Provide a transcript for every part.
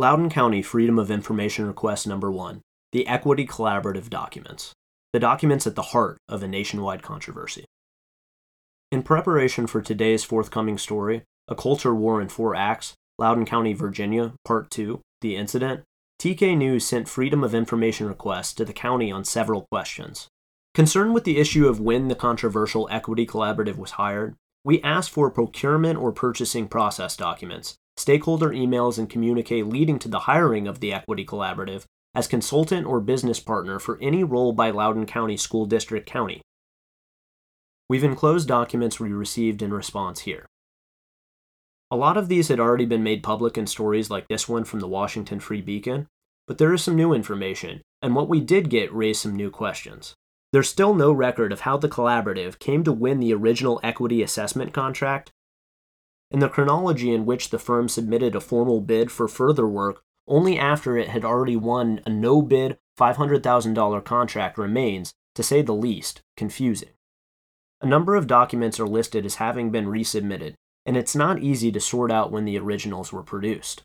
Loudoun County Freedom of Information Request Number 1, the Equity Collaborative Documents, the documents at the heart of a nationwide controversy. In preparation for today's forthcoming story, A Culture War in 4 Acts, Loudoun County, Virginia, Part 2, The Incident, TK News sent Freedom of Information requests to the county on several questions. Concerned with the issue of when the controversial Equity Collaborative was hired, we asked for procurement or purchasing process documents, stakeholder emails and communique leading to the hiring of the Equity Collaborative as consultant or business partner for any role by Loudoun County School District County. We've enclosed documents we received in response here. A lot of these had already been made public in stories like this one from the Washington Free Beacon, but there is some new information, and what we did get raised some new questions. There's still no record of how the collaborative came to win the original equity assessment contract, and the chronology in which the firm submitted a formal bid for further work only after it had already won a no-bid $500,000 contract remains, to say the least, confusing. A number of documents are listed as having been resubmitted, and it's not easy to sort out when the originals were produced.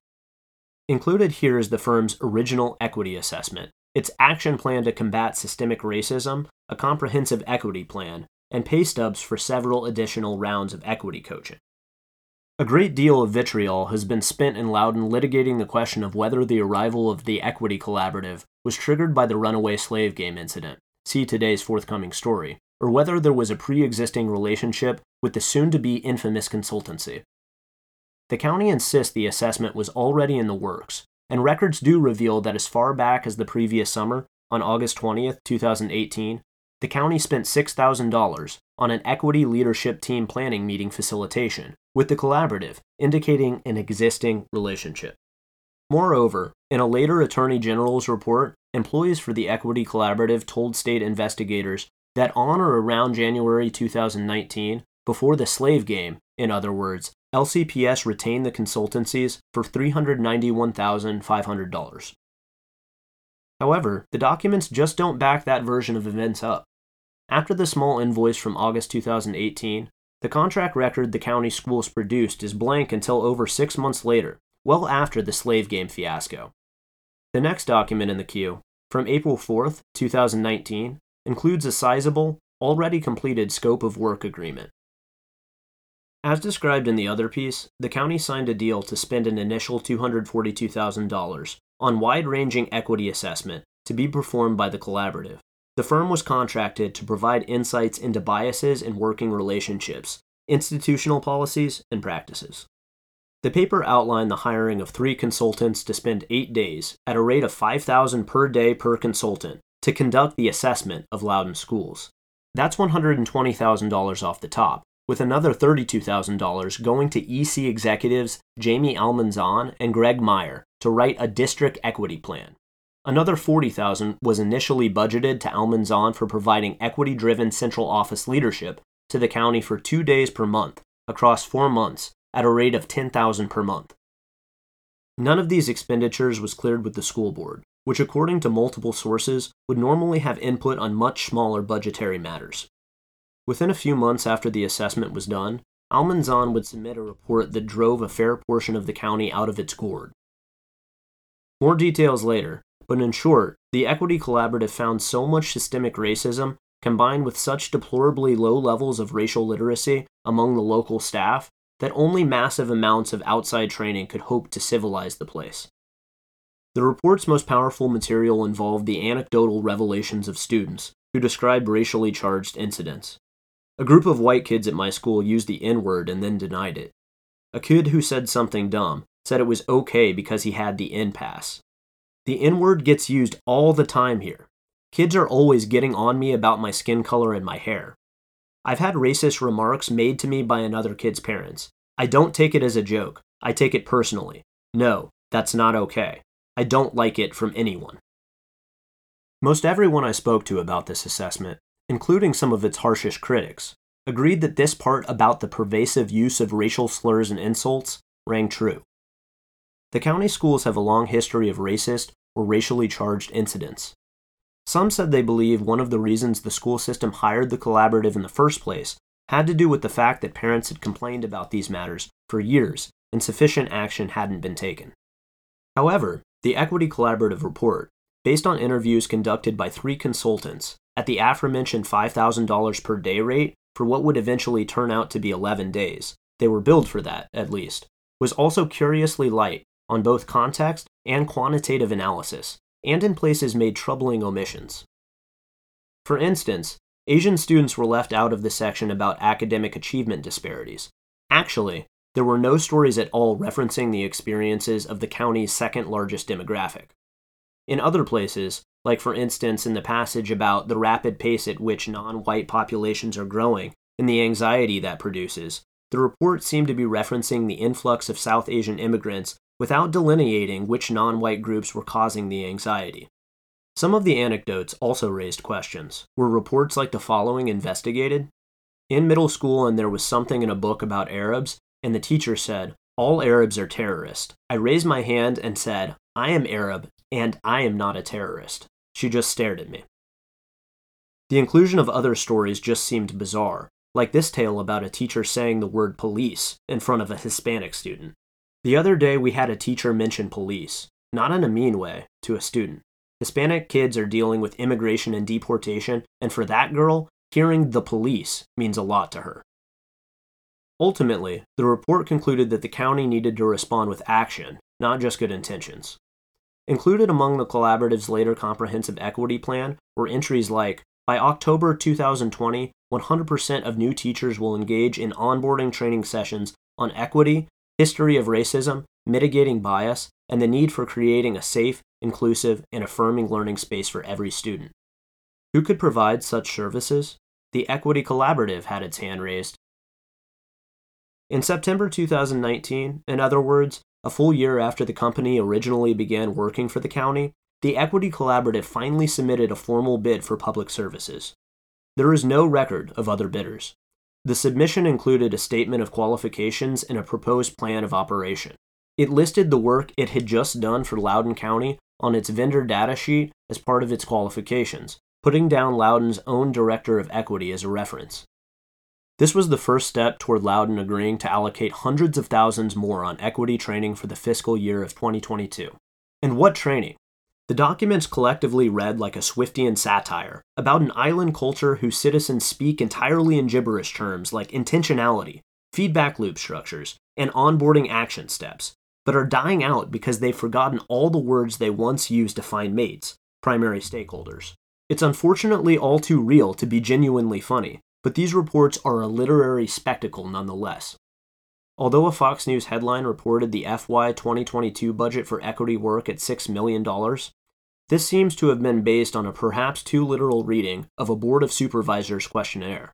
Included here is the firm's original equity assessment, its action plan to combat systemic racism, a comprehensive equity plan, and pay stubs for several additional rounds of equity coaching. A great deal of vitriol has been spent in Loudoun litigating the question of whether the arrival of the Equity Collaborative was triggered by the runaway slave game incident, see today's forthcoming story, or whether there was a pre-existing relationship with the soon-to-be infamous consultancy. The county insists the assessment was already in the works, and records do reveal that as far back as the previous summer, on August 20th, 2018, the county spent $6,000 on an equity leadership team planning meeting facilitation with the collaborative, indicating an existing relationship. Moreover, in a later Attorney General's report, employees for the Equity Collaborative told state investigators that on or around January 2019, before the slave game, in other words, LCPS retained the consultancies for $391,500. However, the documents just don't back that version of events up. After the small invoice from August 2018, the contract record the county schools produced is blank until over 6 months later, well after the slave game fiasco. The next document in the queue, from April 4th, 2019, includes a sizable, already completed scope of work agreement. As described in the other piece, the county signed a deal to spend an initial $242,000 on wide-ranging equity assessment to be performed by the collaborative. The firm was contracted to provide insights into biases in working relationships, institutional policies, and practices. The paper outlined the hiring of 3 consultants to spend 8 days at a rate of $5,000 per day per consultant to conduct the assessment of Loudoun schools. That's $120,000 off the top, with another $32,000 going to EC executives Jamie Almanzon and Greg Meyer to write a district equity plan. Another $40,000 was initially budgeted to Almanzon for providing equity-driven central office leadership to the county for 2 days per month, across 4 months, at a rate of $10,000 per month. None of these expenditures was cleared with the school board, which according to multiple sources would normally have input on much smaller budgetary matters. Within a few months after the assessment was done, Almanzon would submit a report that drove a fair portion of the county out of its gourd. More details later, but in short, the Equity Collaborative found so much systemic racism, combined with such deplorably low levels of racial literacy among the local staff, that only massive amounts of outside training could hope to civilize the place. The report's most powerful material involved the anecdotal revelations of students who described racially charged incidents. A group of white kids at my school used the N-word and then denied it. A kid who said something dumb said it was okay because he had the N-pass. The N-word gets used all the time here. Kids are always getting on me about my skin color and my hair. I've had racist remarks made to me by another kid's parents. I don't take it as a joke. I take it personally. No, that's not okay. I don't like it from anyone. Most everyone I spoke to about this assessment, including some of its harshest critics, agreed that this part about the pervasive use of racial slurs and insults rang true. The county schools have a long history of racist or racially charged incidents. Some said they believe one of the reasons the school system hired the collaborative in the first place had to do with the fact that parents had complained about these matters for years and sufficient action hadn't been taken. However, the Equity Collaborative report, based on interviews conducted by three consultants at the aforementioned $5,000 per day rate for what would eventually turn out to be 11 days, they were billed for that, at least, was also curiously light on both context and quantitative analysis, and in places made troubling omissions. For instance, Asian students were left out of the section about academic achievement disparities. Actually, there were no stories at all referencing the experiences of the county's second largest demographic. In other places, like for instance in the passage about the rapid pace at which non-white populations are growing and the anxiety that produces, the report seemed to be referencing the influx of South Asian immigrants without delineating which non-white groups were causing the anxiety. Some of the anecdotes also raised questions. Were reports like the following investigated? In middle school, and there was something in a book about Arabs, and the teacher said, "All Arabs are terrorists." I raised my hand and said, "I am Arab, and I am not a terrorist." She just stared at me. The inclusion of other stories just seemed bizarre, like this tale about a teacher saying the word police in front of a Hispanic student. The other day we had a teacher mention police, not in a mean way, to a student. Hispanic kids are dealing with immigration and deportation, and for that girl, hearing the police means a lot to her. Ultimately, the report concluded that the county needed to respond with action, not just good intentions. Included among the collaborative's later comprehensive equity plan were entries like, by October 2020, 100% of new teachers will engage in onboarding training sessions on equity, history of racism, mitigating bias, and the need for creating a safe, inclusive, and affirming learning space for every student. Who could provide such services? The Equity Collaborative had its hand raised. In September 2019, in other words, a full year after the company originally began working for the county, the Equity Collaborative finally submitted a formal bid for public services. There is no record of other bidders. The submission included a statement of qualifications and a proposed plan of operation. It listed the work it had just done for Loudoun County on its vendor data sheet as part of its qualifications, putting down Loudoun's own director of equity as a reference. This was the first step toward Loudoun agreeing to allocate hundreds of thousands more on equity training for the fiscal year of 2022. And what training? The documents collectively read like a Swiftian satire about an island culture whose citizens speak entirely in gibberish terms like intentionality, feedback loop structures, and onboarding action steps, but are dying out because they've forgotten all the words they once used to find mates, primary stakeholders. It's unfortunately all too real to be genuinely funny, but these reports are a literary spectacle nonetheless. Although a Fox News headline reported the FY 2022 budget for equity work at $6 million, this seems to have been based on a perhaps too literal reading of a Board of Supervisors questionnaire.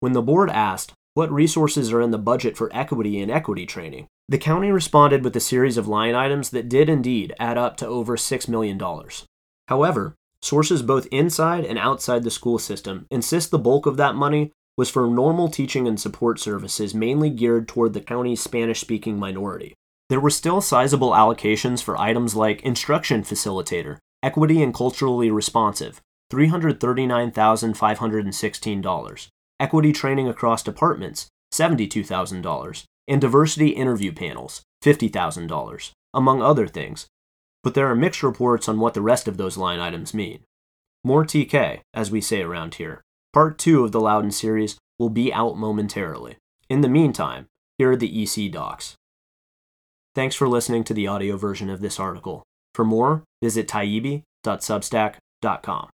When the board asked, "What resources are in the budget for equity and equity training?" the county responded with a series of line items that did indeed add up to over $6 million. However, sources both inside and outside the school system insist the bulk of that money was for normal teaching and support services mainly geared toward the county's Spanish-speaking minority. There were still sizable allocations for items like instruction facilitator, equity and culturally responsive, $339,516, equity training across departments, $72,000, and diversity interview panels, $50,000, among other things. But there are mixed reports on what the rest of those line items mean. More TK, as we say around here. Part 2 of the Loudoun series will be out momentarily. In the meantime, here are the EC docs. Thanks for listening to the audio version of this article. For more, visit taibi.substack.com.